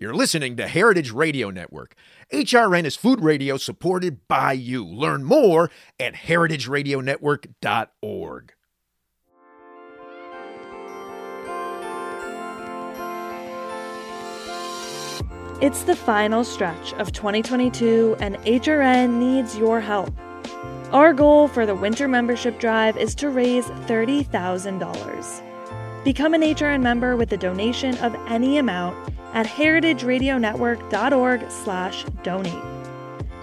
You're listening to Heritage Radio Network. HRN is food radio supported by you. Learn more at heritageradionetwork.org. It's the final stretch of 2022, and HRN needs your help. Our goal for the winter membership drive is to raise $30,000. Become an HRN member with a donation of any amount at heritageradionetwork.org/donate.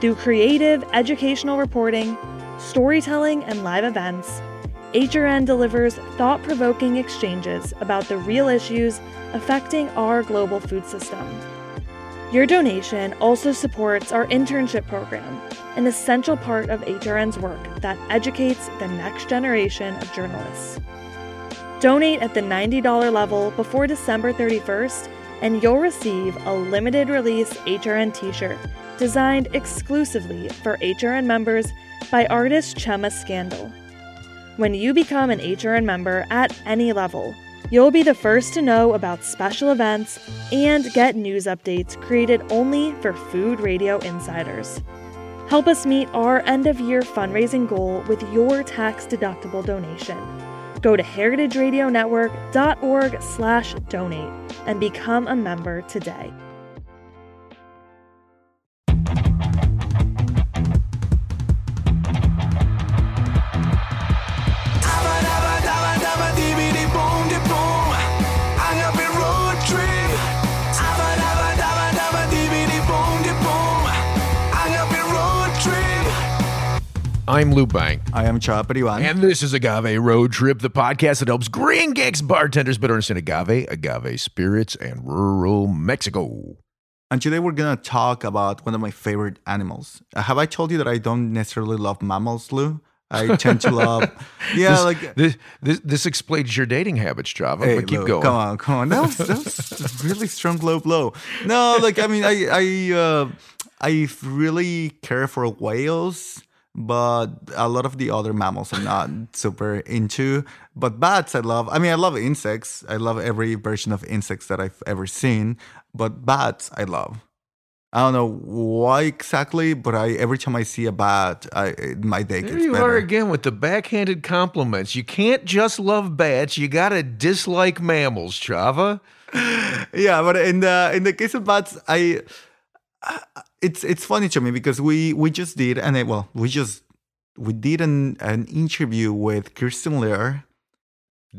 Through creative, educational reporting, storytelling, and live events, HRN delivers thought-provoking exchanges about the real issues affecting our global food system. Your donation also supports our internship program, an essential part of HRN's work that educates the next generation of journalists. Donate at the $90 level before December 31st, and you'll receive a limited-release HRN t-shirt designed exclusively for HRN members by artist Chema Scandal. When you become an HRN member at any level, you'll be the first to know about special events and get news updates created only for Food Radio Insiders. Help us meet our end-of-year fundraising goal with your tax-deductible donation. Go to heritageradionetwork.org/donate and become a member today. I'm Lou Bank. I am Chapadiwan. And this is Agave Road Trip, the podcast that helps green geeks, bartenders better understand agave, agave spirits, and rural Mexico. And today we're going to talk about one of my favorite animals. Have I told you that I don't necessarily love mammals, Lou? I tend to love... Yeah, This explains your dating habits, Chava. Hey, but keep Lou, going. Come on. That was really strong low blow. No, I really care for whales, but a lot of the other mammals I'm not super into. But bats I love. I mean, I love insects. I love every version of insects that I've ever seen. But bats I love. I don't know why exactly, but every time I see a bat, my day gets better. There you are again with the backhanded compliments. You can't just love bats. You got to dislike mammals, Chava. Yeah, but in the case of bats, It's funny to me because we did an interview with Kristen Lear.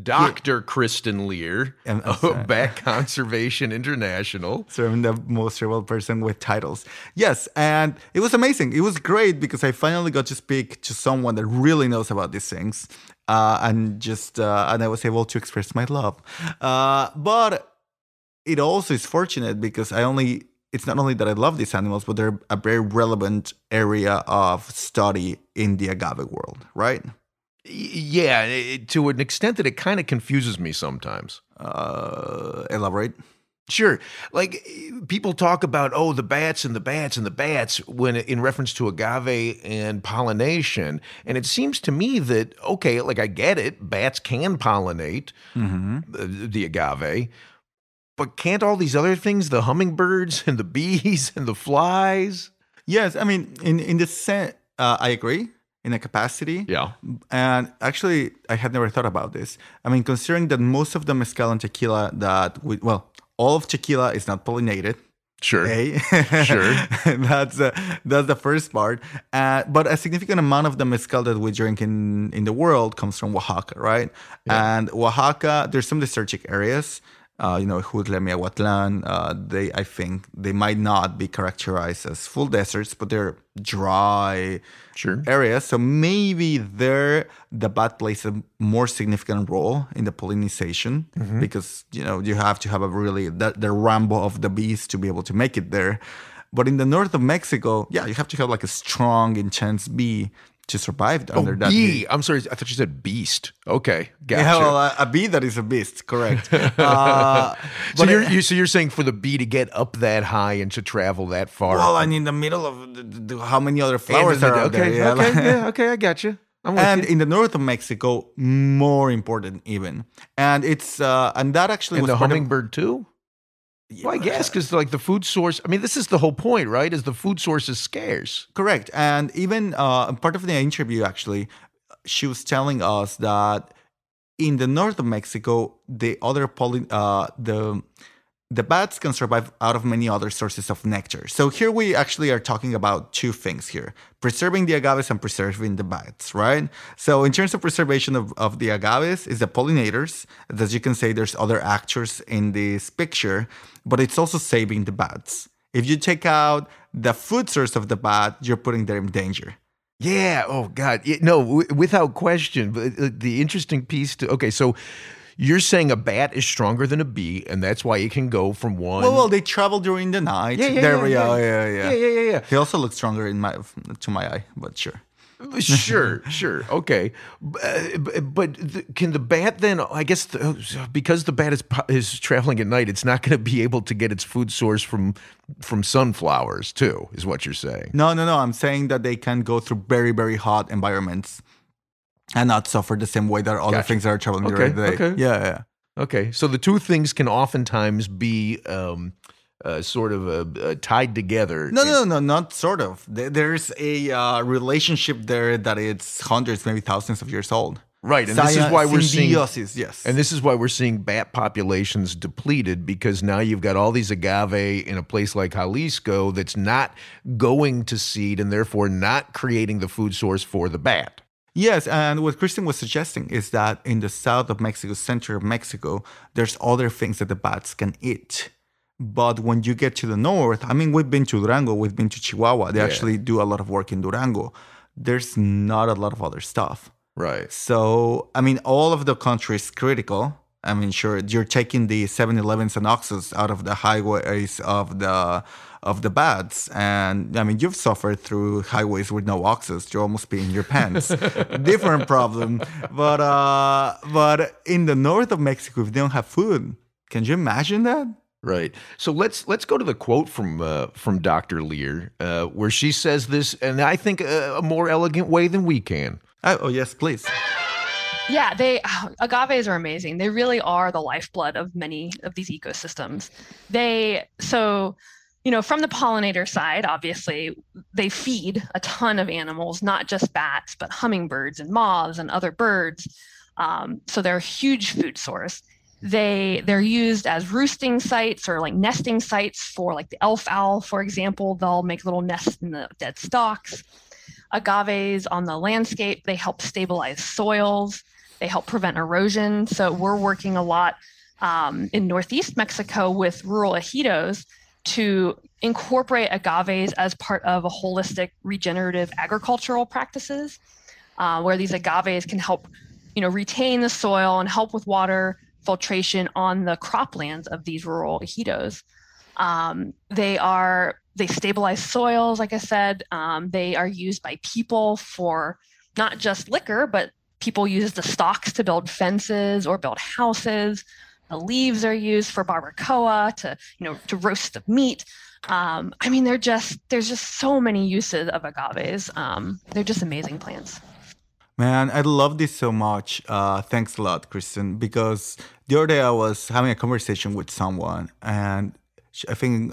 Dr. Kristen Lear of Bat Conservation International. So I'm the most terrible person with titles. Yes, and it was amazing. It was great because I finally got to speak to someone that really knows about these things. And I was able to express my love. But it also is fortunate because it's not only that I love these animals, but they're a very relevant area of study in the agave world, right? Yeah, to an extent that it kind of confuses me sometimes. Elaborate. Sure. Like, people talk about, the bats and the bats and the bats when in reference to agave and pollination. And it seems to me that, I get it. Bats can pollinate the agave. But can't all these other things, the hummingbirds and the bees and the flies? Yes, I mean, in the sense, I agree, in a capacity. Yeah. And actually, I had never thought about this. I mean, considering that most of the mezcal and tequila all of tequila is not pollinated. Sure. Okay? Sure. That's the first part. But a significant amount of the mezcal that we drink in the world comes from Oaxaca, right? Yeah. And Oaxaca, there's some desertic areas. Jutla, Miahuatlán, I think they might not be characterized as full deserts, but they're dry areas. So maybe the bat plays a more significant role in the pollination because, you have to have the rumble of the bees to be able to make it there. But in the north of Mexico, you have to have like a strong, intense bee to survive under that bee. I'm sorry, I thought you said beast. Okay, gotcha. Yeah, a bee that is a beast, correct. So you're saying for the bee to get up that high and to travel that far? Well, and in the middle of how many other flowers are out there? I got you. In the north of Mexico, more important even. And that actually was the hummingbird too? Well, I guess because like the food source, I mean, this is the whole point, right? Is the food source is scarce. Correct. And even part of the interview, actually, she was telling us that in the north of Mexico, the bats can survive out of many other sources of nectar. So here we actually are talking about two things here, preserving the agaves and preserving the bats, right? So in terms of preservation of the agaves is the pollinators. As you can say, there's other actors in this picture, but it's also saving the bats. If you take out the food source of the bat, you're putting them in danger. Yeah. Oh, God. No, without question. But the interesting piece to, okay, so you're saying a bat is stronger than a bee, and that's why it can go from one. Well, they travel during the night. Yeah. He also looks stronger to my eye, but sure. Sure. Okay. But can the bat then, I guess, because the bat is traveling at night, it's not going to be able to get its food source from sunflowers too, is what you're saying. No. I'm saying that they can go through very, very hot environments and not suffer the same way that other things that are traveling during the day. Okay. Yeah. Okay. So the two things can oftentimes be sort of tied together. No, not sort of. There's a relationship there that it's hundreds, maybe thousands of years old. Right, and this is why we're seeing bat populations depleted, because now you've got all these agave in a place like Jalisco that's not going to seed and therefore not creating the food source for the bat. Yes, and what Kristen was suggesting is that in the south of Mexico, center of Mexico, there's other things that the bats can eat. But when you get to the north, I mean, we've been to Durango, we've been to Chihuahua. They actually do a lot of work in Durango. There's not a lot of other stuff. Right. So, I mean, all of the country is critical. I mean, sure, you're taking the 7-Elevens and Oxos out of the highways of the bats. And I mean, you've suffered through highways with no oxos. You're almost peeing your pants. Different problem. But in the north of Mexico, if they don't have food, can you imagine that? Right. So let's go to the quote from Dr. Lear, where she says this, and I think a more elegant way than we can. Oh yes, please. Yeah, agaves are amazing. They really are the lifeblood of many of these ecosystems. You know, from the pollinator side, obviously, they feed a ton of animals, not just bats, but hummingbirds and moths and other birds. So they're a huge food source. They're used as roosting sites or like nesting sites for like the elf owl, for example. They'll make little nests in the dead stalks. Agaves on the landscape, they help stabilize soils. They help prevent erosion. So we're working a lot in northeast Mexico with rural ejidos to incorporate agaves as part of a holistic regenerative agricultural practices, where these agaves can help, you know, retain the soil and help with water filtration on the croplands of these rural ejidos. They stabilize soils, like I said. They are used by people for not just liquor, but people use the stalks to build fences or build houses. The leaves are used for barbacoa, to roast the meat. I mean, there's just so many uses of agaves. They're just amazing plants. Man, I love this so much. Thanks a lot, Kristen, because the other day I was having a conversation with someone, and I think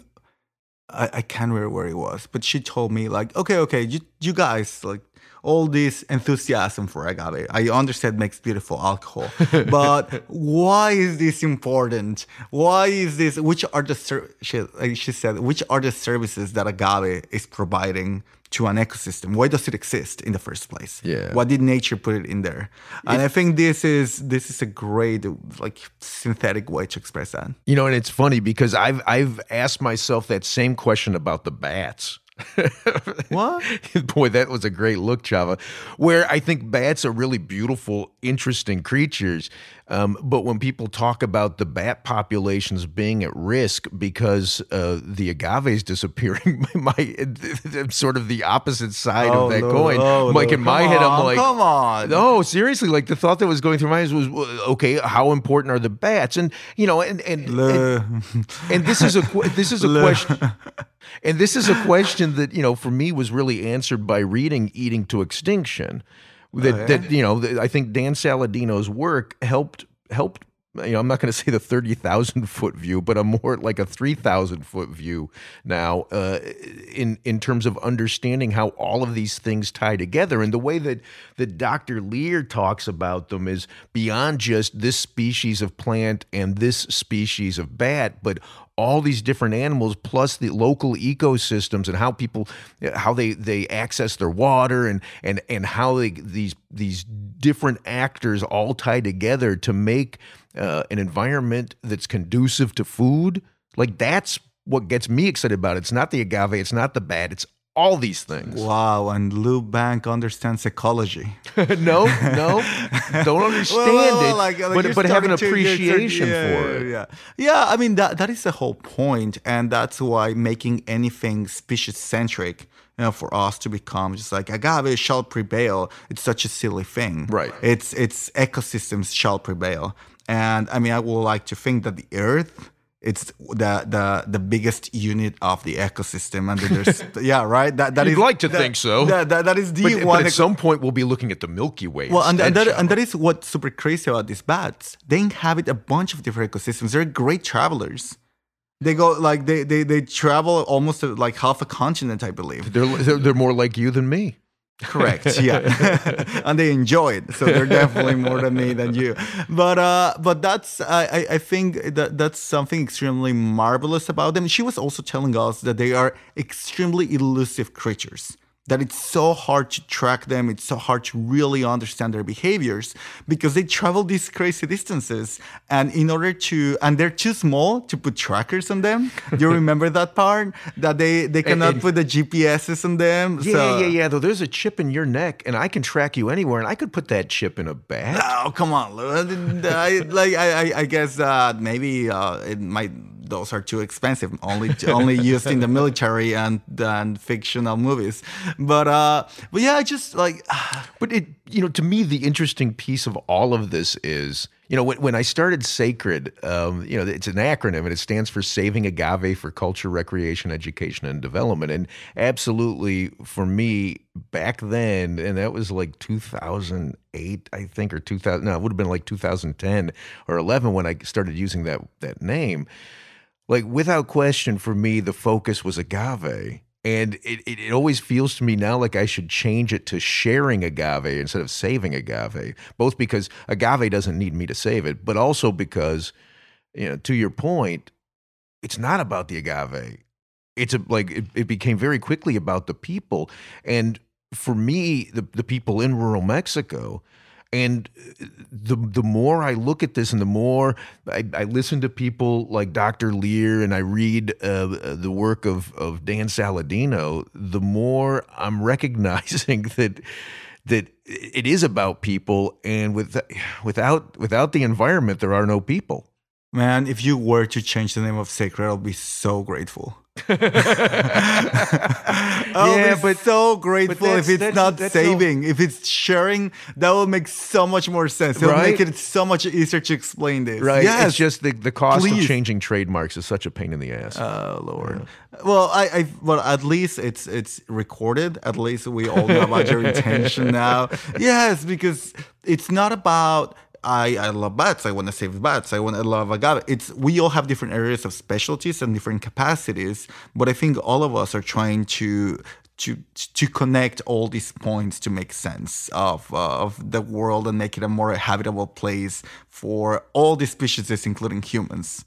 I can't remember where it was, but she told me like, okay, you guys, like, all this enthusiasm for agave, I understand, makes beautiful alcohol. But why is this important? Why is this? She said, which are the services that agave is providing to an ecosystem? Why does it exist in the first place? Yeah. Why did nature put it in there? And I think this is a great, like, synthetic way to express that. You know, and it's funny because I've asked myself that same question about the bats. What? Boy, that was a great look, Chava. Where I think bats are really beautiful, interesting creatures. But when people talk about the bat populations being at risk because the agave is disappearing, sort of the opposite side of that coin. Come on. No, seriously, like the thought that was going through my head was, okay, how important are the bats? And, you know, and this is a question. And this is a question that, you know, for me was really answered by reading Eating to Extinction. That I think Dan Saladino's work helped I'm not going to say the 30,000-foot view, but a more like a 3,000-foot view now in terms of understanding how all of these things tie together. And the way that Dr. Lear talks about them is beyond just this species of plant and this species of bat, but all these different animals, plus the local ecosystems and how people, how they access their water and how these different actors all tie together to make an environment that's conducive to food. Like, that's what gets me excited about it. It's not the agave, it's not the bat, it's all these things. Wow, and Lou Bank understands ecology. No, don't understand but have an appreciation for it. Yeah, I mean, that is the whole point, and that's why making anything species-centric, for us to become just like agave shall prevail, it's such a silly thing. Right. It's ecosystems shall prevail. And I mean, I would like to think that the earth, it's the biggest unit of the ecosystem, and there's that you'd is like to that, think so. That is the but one. But at some point, we'll be looking at the Milky Way. Well, and that is what's super crazy about these bats. They inhabit a bunch of different ecosystems. They're great travelers. They go like they travel almost like half a continent, I believe. They're more like you than me. Correct. Yeah, and they enjoy it, so they're definitely more than me than you. But that's I think that's something extremely marvelous about them. She was also telling us that they are extremely elusive creatures. That it's so hard to track them. It's so hard to really understand their behaviors because they travel these crazy distances. And they're too small to put trackers on them. Do you remember that part? That they cannot put the GPSs on them. Yeah. Though there's a chip in your neck and I can track you anywhere, and I could put that chip in a bag. Oh, come on. I guess maybe it might. Those are too expensive, only used in the military and fictional movies. But yeah, I just like... But it, to me, the interesting piece of all of this is, when I started SACRED, it's an acronym and it stands for Saving Agave for Culture, Recreation, Education, and Development. And absolutely, for me, back then, and that was like 2008, I think, or 2000, no, it would have been like 2010 or 11 when I started using that name. Like, without question, for me, the focus was agave. And it always feels to me now like I should change it to sharing agave instead of saving agave, both because agave doesn't need me to save it, but also because, to your point, it's not about the agave. It became very quickly about the people. And for me, the people in rural Mexico. And the more I look at this and the more I listen to people like Dr. Lear and I read the work of Dan Saladino, the more I'm recognizing that it is about people, and without the environment, there are no people. Man, if you were to change the name of SACRED, I'll be so grateful. I'll be so grateful if it's not saving. If it's sharing, that will make so much more sense. It'll make it so much easier to explain this. Right. Yes. It's just the cost of changing trademarks is such a pain in the ass. Oh, Lord. Yeah. Well, well, at least it's recorded. At least we all know about your intention now. Yes, because it's not about... I love bats. I want to save bats. I love agave. We all have different areas of specialties and different capacities, but I think all of us are trying to connect all these points to make sense of the world and make it a more habitable place for all the species, including humans.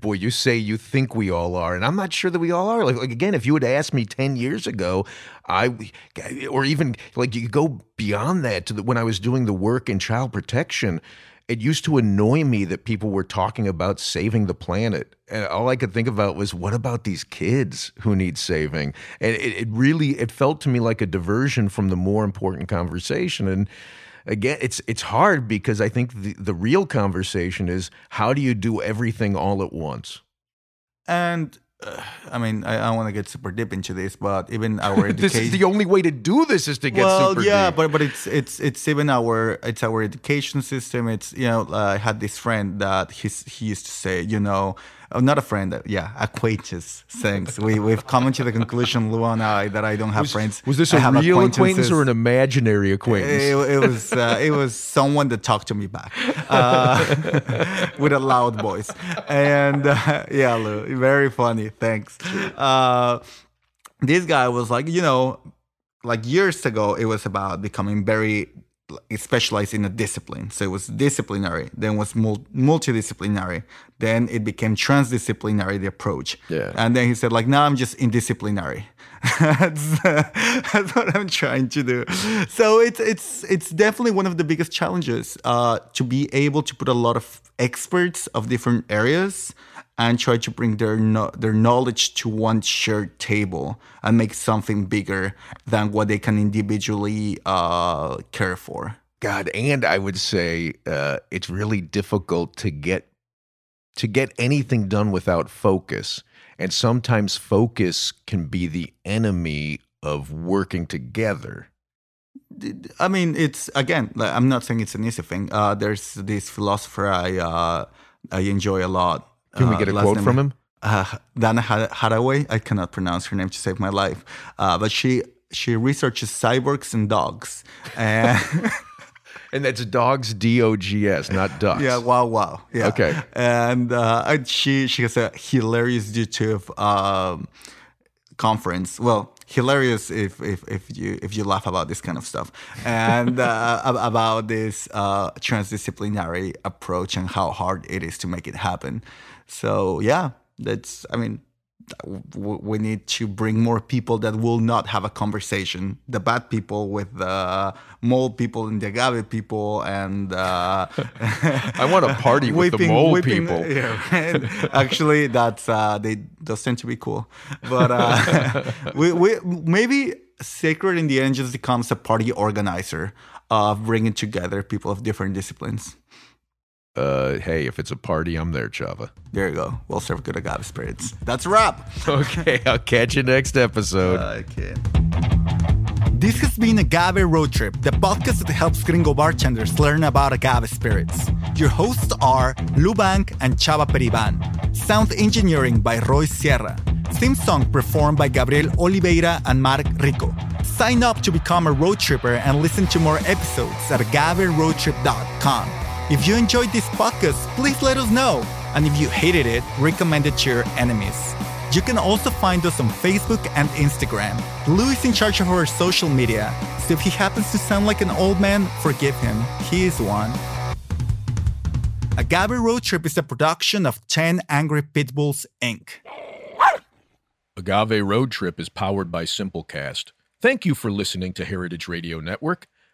Boy, you say you think we all are, and I'm not sure that we all are. Like again, if you had asked me 10 years ago, or even like you go beyond that to when I was doing the work in child protection, it used to annoy me that people were talking about saving the planet. And all I could think about was, what about these kids who need saving? And it really felt to me like a diversion from the more important conversation. And again, it's hard because I think the real conversation is, how do you do everything all at once? And I mean, I don't want to get super deep into this, but even our education. This is the only way to do this is to get super deep. Yeah, but it's even our education system. I had this friend that he used to say, not a friend, acquaintance. Thanks. We've come to the conclusion, Lou and I, that I don't have friends. Was this a real acquaintance or an imaginary acquaintance? It was someone that talked to me back with a loud voice. And Lou, very funny. Thanks. This guy was like, years ago, it was about becoming very specialized in a discipline. So it was disciplinary, then was multidisciplinary. Then it became transdisciplinary, the approach. Yeah. And then he said, now I'm just indisciplinary. That's what I'm trying to do. So it's definitely one of the biggest challenges to be able to put a lot of experts of different areas and try to bring their knowledge to one shared table and make something bigger than what they can individually care for. God, and I would say it's really difficult to get anything done without focus. And sometimes focus can be the enemy of working together. I mean, it's, again, I'm not saying it's an easy thing. There's this philosopher I enjoy a lot. Can we get a quote from him? Donna Haraway. I cannot pronounce her name to save my life. But she researches cyborgs and dogs. And that's dogs, D-O-G-S, not ducks. Yeah, wow. Yeah. Okay. And she has a hilarious YouTube conference. Well, hilarious if you laugh about this kind of stuff, and about this transdisciplinary approach and how hard it is to make it happen. So we need to bring more people that will not have a conversation. The bad people with the mole people and the agave people, and I want to party with the mole people. Yeah, right? Actually, that's those tend to be cool. But we maybe SACRED in the end just becomes a party organizer of bringing together people of different disciplines. Hey, if it's a party, I'm there, Chava. There you go. We'll serve good agave spirits. That's a wrap. Okay, I'll catch you next episode. Okay. This has been Agave Road Trip, the podcast that helps gringo bartenders learn about agave spirits. Your hosts are Lou Bank and Chava Periban. Sound engineering by Roy Sierra. Theme song performed by Gabriel Oliveira and Mark Rico. Sign up to become a road tripper and listen to more episodes at agaveroadtrip.com. If you enjoyed this podcast, please let us know. And if you hated it, recommend it to your enemies. You can also find us on Facebook and Instagram. Lou is in charge of our social media, so if he happens to sound like an old man, forgive him. He is one. Agave Road Trip is a production of 10 Angry Pitbulls, Inc. Agave Road Trip is powered by Simplecast. Thank you for listening to Heritage Radio Network.